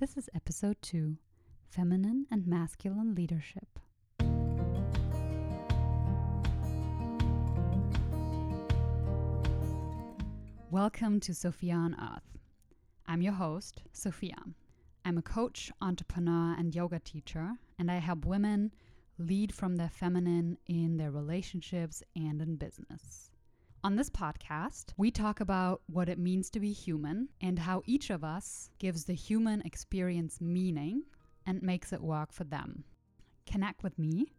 This is episode 2, Feminine and Masculine Leadership. Welcome to Sophia on Earth. I'm your host, Sophia. I'm a coach, entrepreneur, and yoga teacher, and I help women lead from their feminine in their relationships and in business. On this podcast, we talk about what it means to be human and how each of us gives the human experience meaning and makes it work for them. Connect with me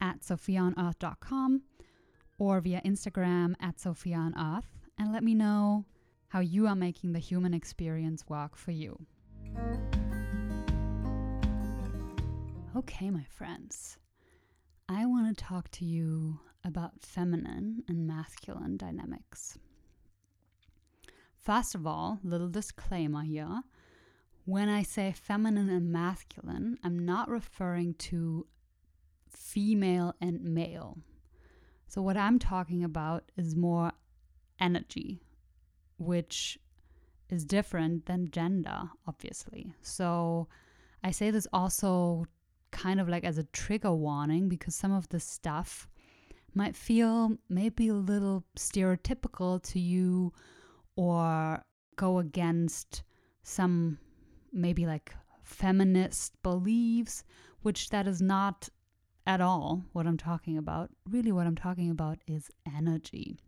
at SophiaOnEarth.com or via Instagram at SophiaOnEarth and let me know how you are making the human experience work for you. Okay, my friends, I want to talk to you about feminine and masculine dynamics. First of all, little disclaimer here. When I say feminine and masculine, I'm not referring to female and male. So what I'm talking about is more energy, which is different than gender, obviously. So I say this also kind of like as a trigger warning because some of the stuff might feel maybe a little stereotypical to you or go against some maybe like feminist beliefs, which that is not at all what I'm talking about. Really what I'm talking about is energy,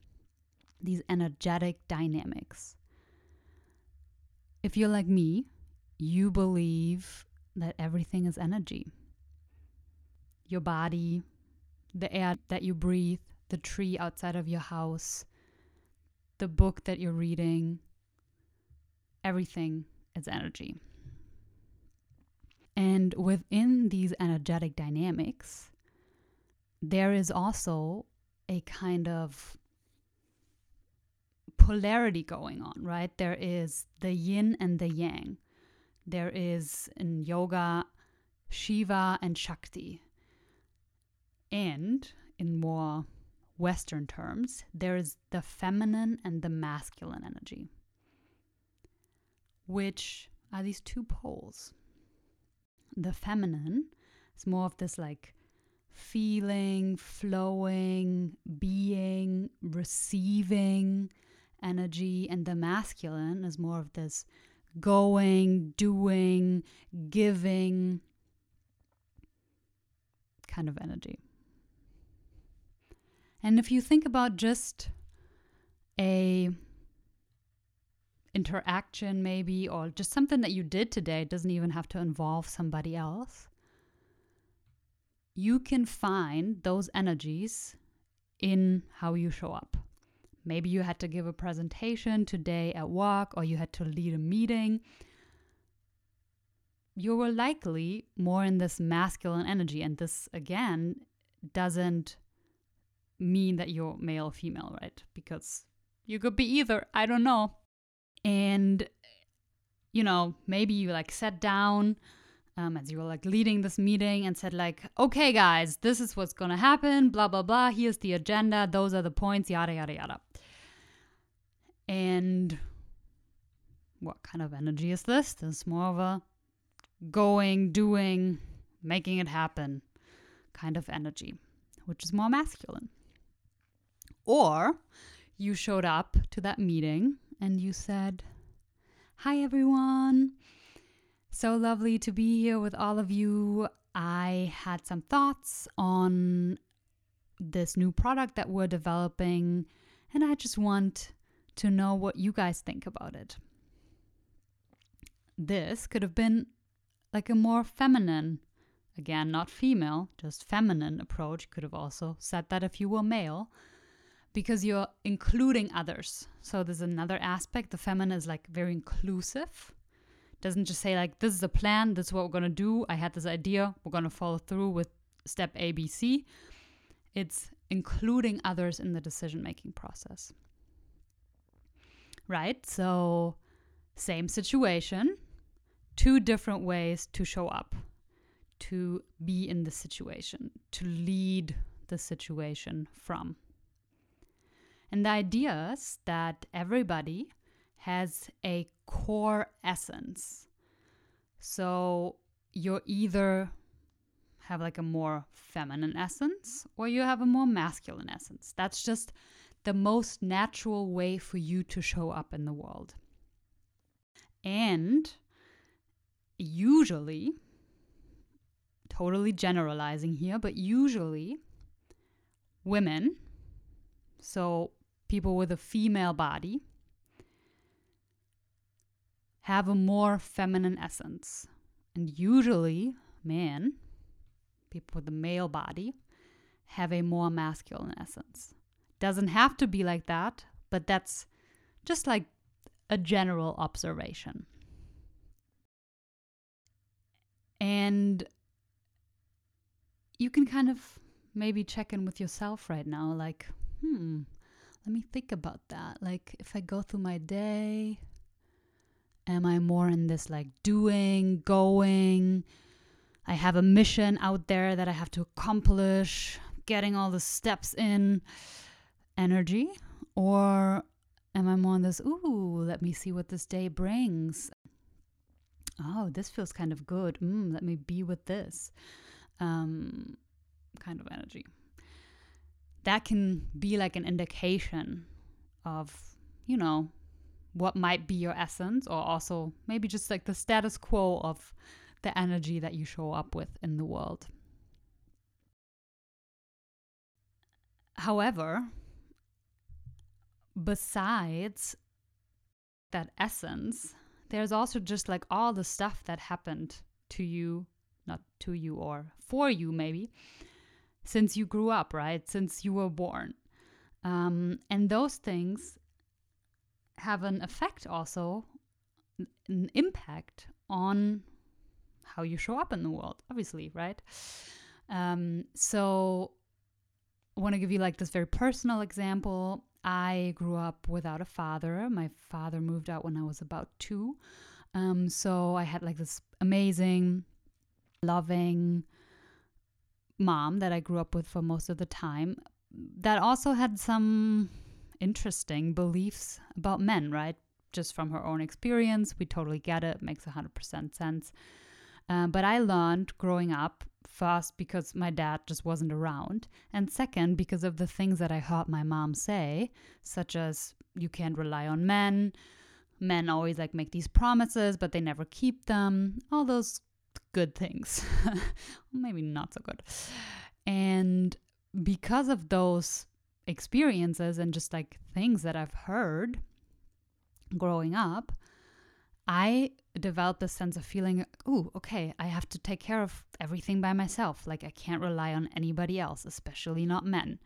these energetic dynamics. If you're like me, you believe that everything is energy. Your body, the air that you breathe, the tree outside of your house, the book that you're reading, everything is energy. And within these energetic dynamics, there is also a kind of polarity going on, right? There is the yin and the yang. There is, in yoga, Shiva and Shakti. And in more Western terms, there is the feminine and the masculine energy, which are these two poles. The feminine is more of this like feeling, flowing, being, receiving energy, and the masculine is more of this going, doing, giving kind of energy. And if you think about just a interaction maybe, or just something that you did today, it doesn't even have to involve somebody else, you can find those energies in how you show up. Maybe you had to give a presentation today at work, or you had to lead a meeting. You were likely more in this masculine energy, and this, again, doesn't mean that you're male or female, right? Because you could be either, I don't know. And, you know, maybe you like sat down as you were like leading this meeting and said like, okay guys, this is what's gonna happen, blah, blah, blah, here's the agenda, those are the points, yada, yada, yada. And what kind of energy is this? This is more of a going, doing, making it happen kind of energy, which is more masculine. Or you showed up to that meeting and you said, hi everyone, so lovely to be here with all of you. I had some thoughts on this new product that we're developing and I just want to know what you guys think about it. This could have been like a more feminine, again, not female, just feminine approach. You could have also said that if you were male, because you're including others. So there's another aspect. The feminine is like very inclusive. Doesn't just say like, this is a plan, this is what we're going to do. I had this idea, we're going to follow through with step A, B, C. It's including others in the decision-making process. Right? So same situation, two different ways to show up, to be in the situation, to lead the situation from. And the idea is that everybody has a core essence. So you're either have like a more feminine essence or you have a more masculine essence. That's just the most natural way for you to show up in the world. And usually, totally generalizing here, but usually women, so people with a female body, have a more feminine essence. And usually men, people with a male body, have a more masculine essence. Doesn't have to be like that, but that's just like a general observation. And you can kind of maybe check in with yourself right now, like, let me think about that. Like, if I go through my day, am I more in this like doing, going? I have a mission out there that I have to accomplish, getting all the steps in energy? Or am I more in this, let me see what this day brings. Oh, this feels kind of good. Let me be with this kind of energy. That can be like an indication of, you know, what might be your essence, or also maybe just like the status quo of the energy that you show up with in the world. However, besides that essence, there's also just like all the stuff that happened to you, not to you or for you maybe, since you grew up, right? Since you were born. And those things have an effect also, an impact on how you show up in the world, obviously, right? So I want to give you like this very personal example. I grew up without a father. My father moved out when I was about 2. So I had like this amazing, loving mom that I grew up with for most of the time, that also had some interesting beliefs about men, right? Just from her own experience. We totally get it. It makes 100% sense. But I learned growing up, first, because my dad just wasn't around, and second, because of the things that I heard my mom say, such as you can't rely on men, men always like make these promises, but they never keep them, all those good things. Maybe not so good. And because of those experiences and just like things that I've heard growing up, I developed this sense of feeling, I have to take care of everything by myself. Like I can't rely on anybody else, especially not men.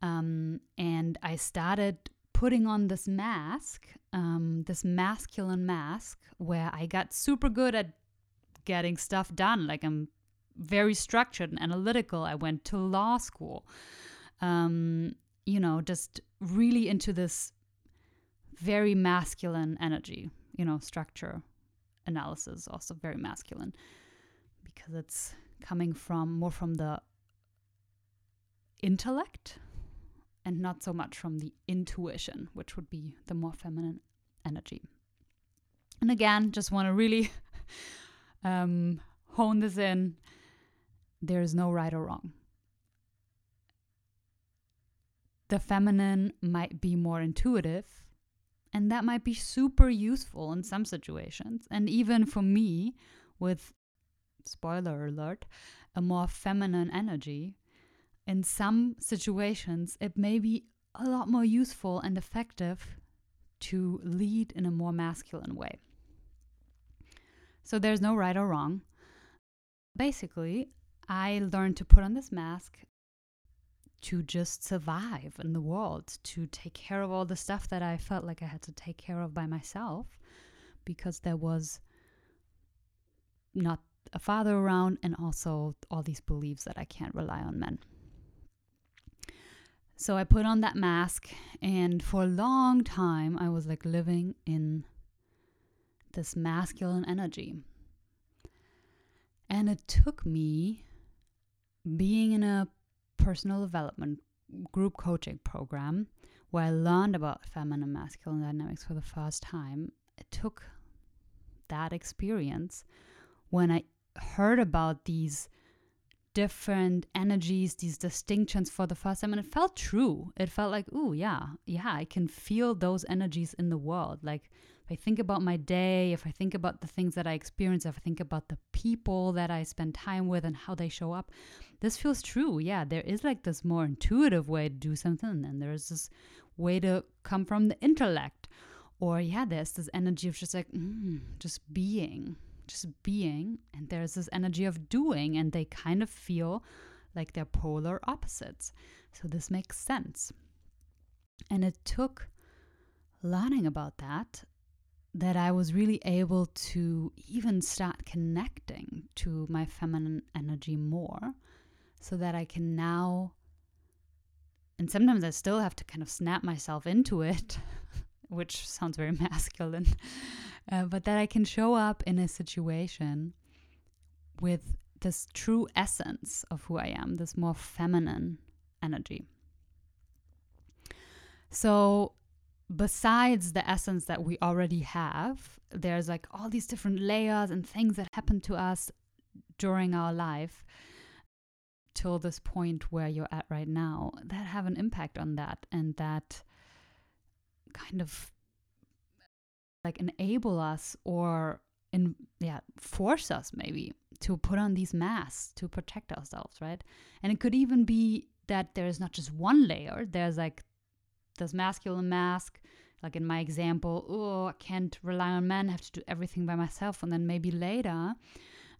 And I started putting on this mask, this masculine mask, where I got super good at getting stuff done. Like I'm very structured and analytical. I went to law school, just really into this very masculine energy. You know, structure analysis, also very masculine, because it's coming from more from the intellect and not so much from the intuition, which would be the more feminine energy. And again, just want to really hone this in. There is no right or wrong. The feminine might be more intuitive, and that might be super useful in some situations. And even for me, with, spoiler alert, a more feminine energy, in some situations, it may be a lot more useful and effective to lead in a more masculine way. So there's no right or wrong. Basically, I learned to put on this mask to just survive in the world, to take care of all the stuff that I felt like I had to take care of by myself, because there was not a father around, and also all these beliefs that I can't rely on men. So I put on that mask, and for a long time I was like living in this masculine energy. And it took me being in a personal development group coaching program where I learned about feminine masculine dynamics for the first time. It took that experience when I heard about these different energies, these distinctions for the first time, and it felt true. It felt like, ooh, yeah, I can feel those energies in the world. Like, if I think about my day, if I think about the things that I experience, if I think about the people that I spend time with and how they show up, this feels true. Yeah, there is like this more intuitive way to do something, and there's this way to come from the intellect. Or yeah, there's this energy of just like, just being, and there's this energy of doing, and they kind of feel like they're polar opposites. So this makes sense. And it took learning about that I was really able to even start connecting to my feminine energy more, so that I can now, and sometimes I still have to kind of snap myself into it, which sounds very masculine, but that I can show up in a situation with this true essence of who I am, this more feminine energy. So besides the essence that we already have, there's like all these different layers and things that happen to us during our life till this point where you're at right now that have an impact on that, and that kind of like enable us force us maybe to put on these masks to protect ourselves, right? And it could even be that there's not just one layer. There's like this masculine mask, like in my example, oh, I can't rely on men, I have to do everything by myself. And then maybe later,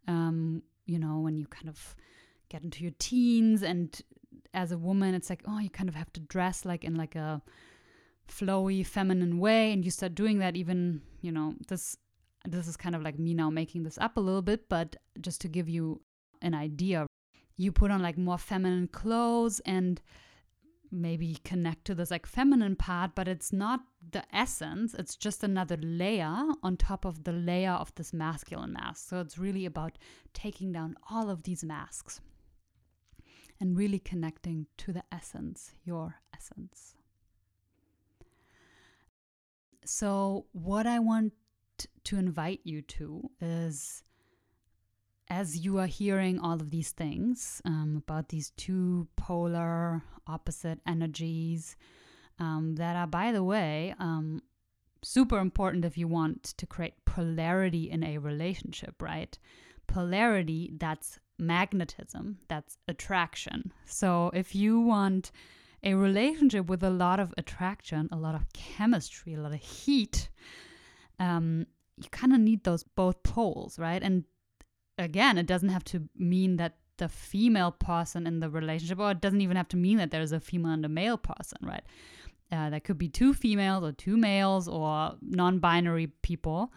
when you kind of get into your teens, and as a woman, it's like, oh, you kind of have to dress like in like a flowy feminine way, and you start doing that. Even this is kind of like me now making this up a little bit, but just to give you an idea, you put on like more feminine clothes and maybe connect to this like feminine part, but it's not the essence, it's just another layer on top of the layer of this masculine mask. So it's really about taking down all of these masks and really connecting to the essence, your essence. So what I want to invite you to is, as you are hearing all of these things about these two polar opposite energies that are, by the way, super important if you want to create polarity in a relationship, right? Polarity, that's magnetism, that's attraction. So if you want a relationship with a lot of attraction, a lot of chemistry, a lot of heat, you kind of need those both poles, right? And again, it doesn't have to mean that the female person in the relationship, or it doesn't even have to mean that there's a female and a male person, right? There could be two females or two males or non-binary people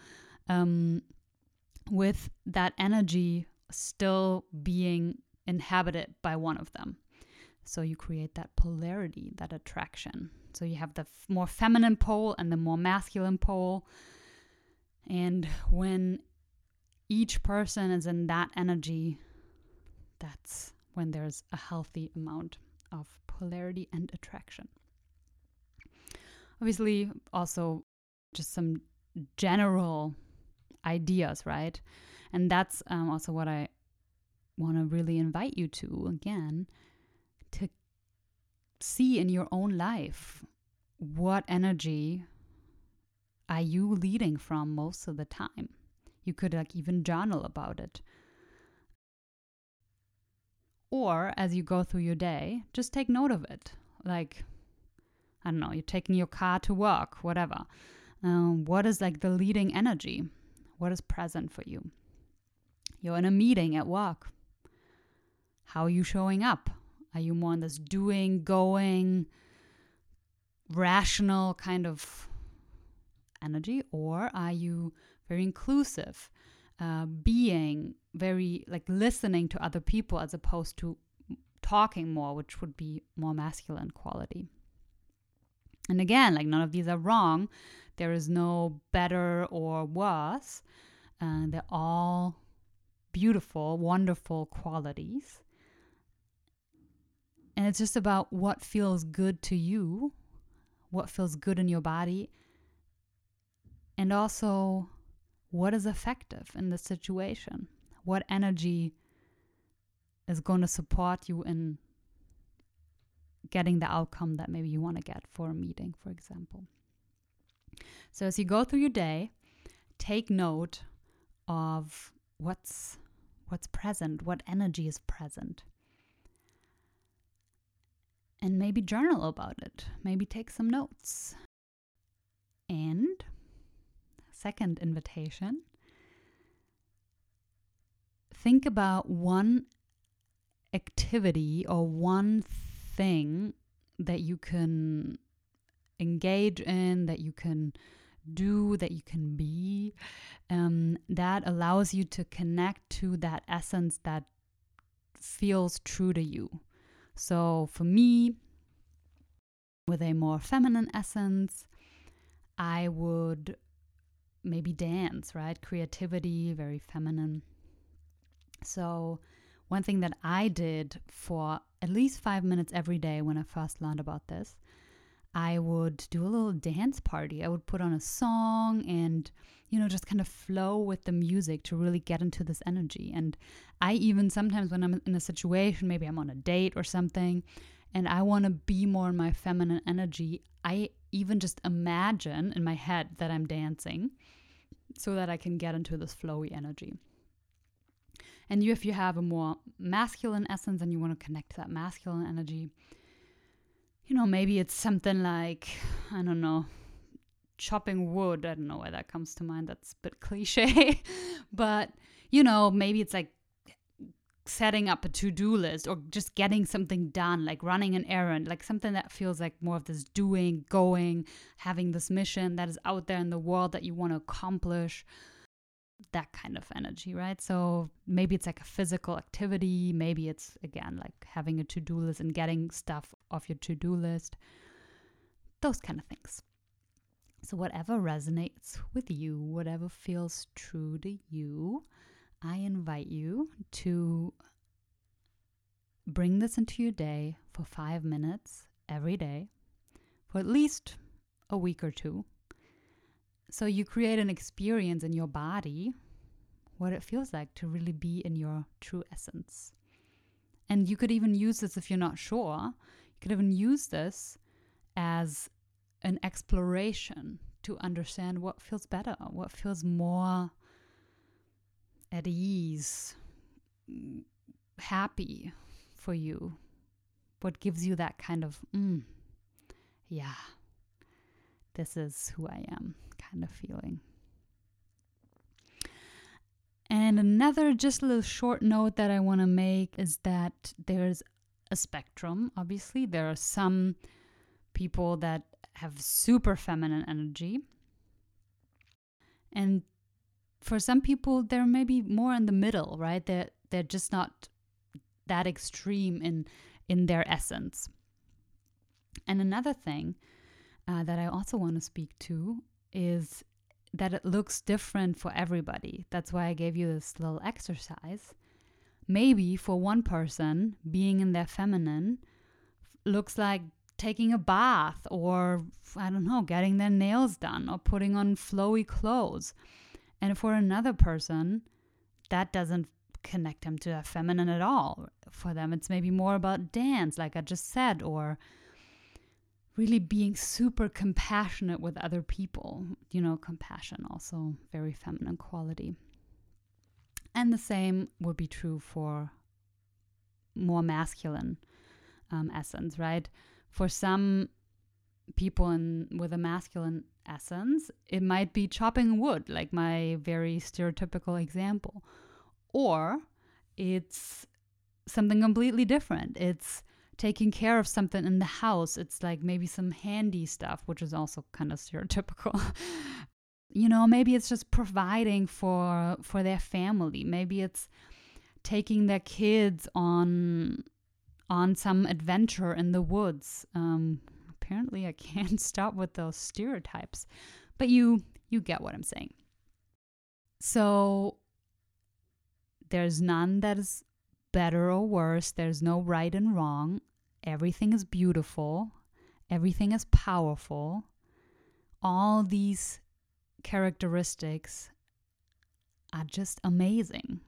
with that energy still being inhabited by one of them. So you create that polarity, that attraction. So you have the more feminine pole and the more masculine pole. And when each person is in that energy, that's when there's a healthy amount of polarity and attraction. Obviously, also just some general ideas, right? And that's also what I want to really invite you to, again, to see in your own life, what energy are you leading from most of the time? You could like even journal about it. Or as you go through your day, just take note of it. Like, I don't know, you're taking your car to work, whatever. What is like the leading energy? What is present for you? You're in a meeting at work. How are you showing up? Are you more on this doing, going, rational kind of energy? Or are you very inclusive, being very like listening to other people as opposed to talking more, which would be more masculine quality? And again, like none of these are wrong. There is no better or worse. They're all beautiful, wonderful qualities. And it's just about what feels good to you, what feels good in your body, and also what is effective in the situation. what energy is going to support you in getting the outcome that maybe you want to get for a meeting, for example. So as you go through your day, take note of what's present, what energy is present. And maybe journal about it. Maybe take some notes. And second invitation, think about one activity or one thing that you can engage in, that you can do, that you can be, that allows you to connect to that essence that feels true to you. So for me, with a more feminine essence, I would maybe dance, right? Creativity, very feminine. So one thing that I did for at least 5 minutes every day when I first learned about this, I would do a little dance party. I would put on a song and, just kind of flow with the music to really get into this energy. And I even sometimes when I'm in a situation, maybe I'm on a date or something, and I want to be more in my feminine energy, I even just imagine in my head that I'm dancing so that I can get into this flowy energy. And if you have a more masculine essence and you want to connect to that masculine energy, maybe it's something like, I don't know, chopping wood. I don't know why that comes to mind. That's a bit cliche. But, maybe it's like setting up a to-do list or just getting something done, like running an errand, like something that feels like more of this doing, going, having this mission that is out there in the world that you want to accomplish. That kind of energy, right? So maybe it's like a physical activity. Maybe it's, again, like having a to-do list and getting stuff off your to-do list. Those kind of things. So whatever resonates with you, whatever feels true to you, I invite you to bring this into your day for 5 minutes every day for at least a week or two. So you create an experience in your body, what it feels like to really be in your true essence. And you could even use this if you're not sure. You could even use this as an exploration to understand what feels better, what feels more at ease, happy for you, what gives you that kind of, yeah, this is who I am kind of feeling. And another just a little short note that I want to make is that there's a spectrum. Obviously, there are some people that have super feminine energy. And for some people, they're maybe more in the middle, right? They're just not that extreme in their essence. And another thing that I also want to speak to is that it looks different for everybody. That's why I gave you this little exercise. Maybe for one person, being in their feminine looks like taking a bath or, I don't know, getting their nails done or putting on flowy clothes. And for another person, that doesn't connect them to their feminine at all. For them, it's maybe more about dance, like I just said, or really being super compassionate with other people. Compassion, also very feminine quality. And the same would be true for more masculine essence, right? For some people with a masculine essence, it might be chopping wood, like my very stereotypical example. Or it's something completely different. It's taking care of something in the house. It's like maybe some handy stuff, which is also kind of stereotypical. Maybe it's just providing for their family. Maybe it's taking their kids on some adventure in the woods. Apparently I can't stop with those stereotypes, but you get what I'm saying. So there's none that is better or worse. There's no right and wrong. Everything is beautiful. Everything is powerful. All these characteristics are just amazing.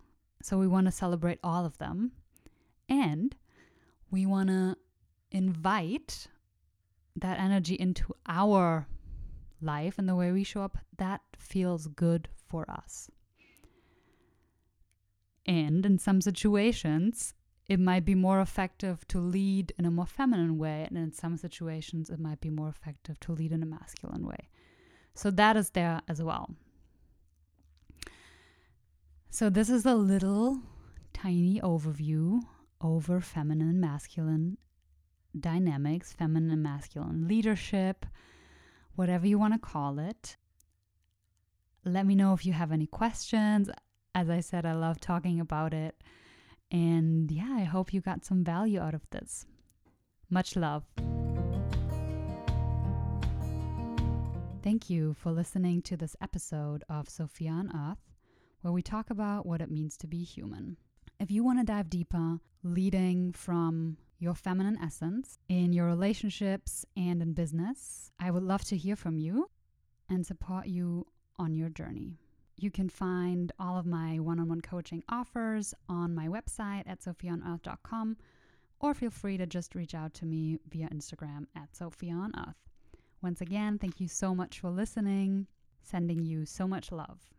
So we want to celebrate all of them. And we want to invite that energy into our life and the way we show up that feels good for us. And in some situations, it might be more effective to lead in a more feminine way. And in some situations, it might be more effective to lead in a masculine way. So that is there as well. So this is a little tiny overview over feminine and masculine dynamics, feminine and masculine leadership, whatever you want to call it. Let me know if you have any questions. As I said, I love talking about it. And yeah, I hope you got some value out of this. Much love. Thank you for listening to this episode of Sophia on Earth, where we talk about what it means to be human. If you want to dive deeper, leading from your feminine essence in your relationships and in business, I would love to hear from you and support you on your journey. You can find all of my one-on-one coaching offers on my website at SophiaOnEarth.com, or feel free to just reach out to me via Instagram at SophiaOnEarth. Once again, thank you so much for listening. Sending you so much love.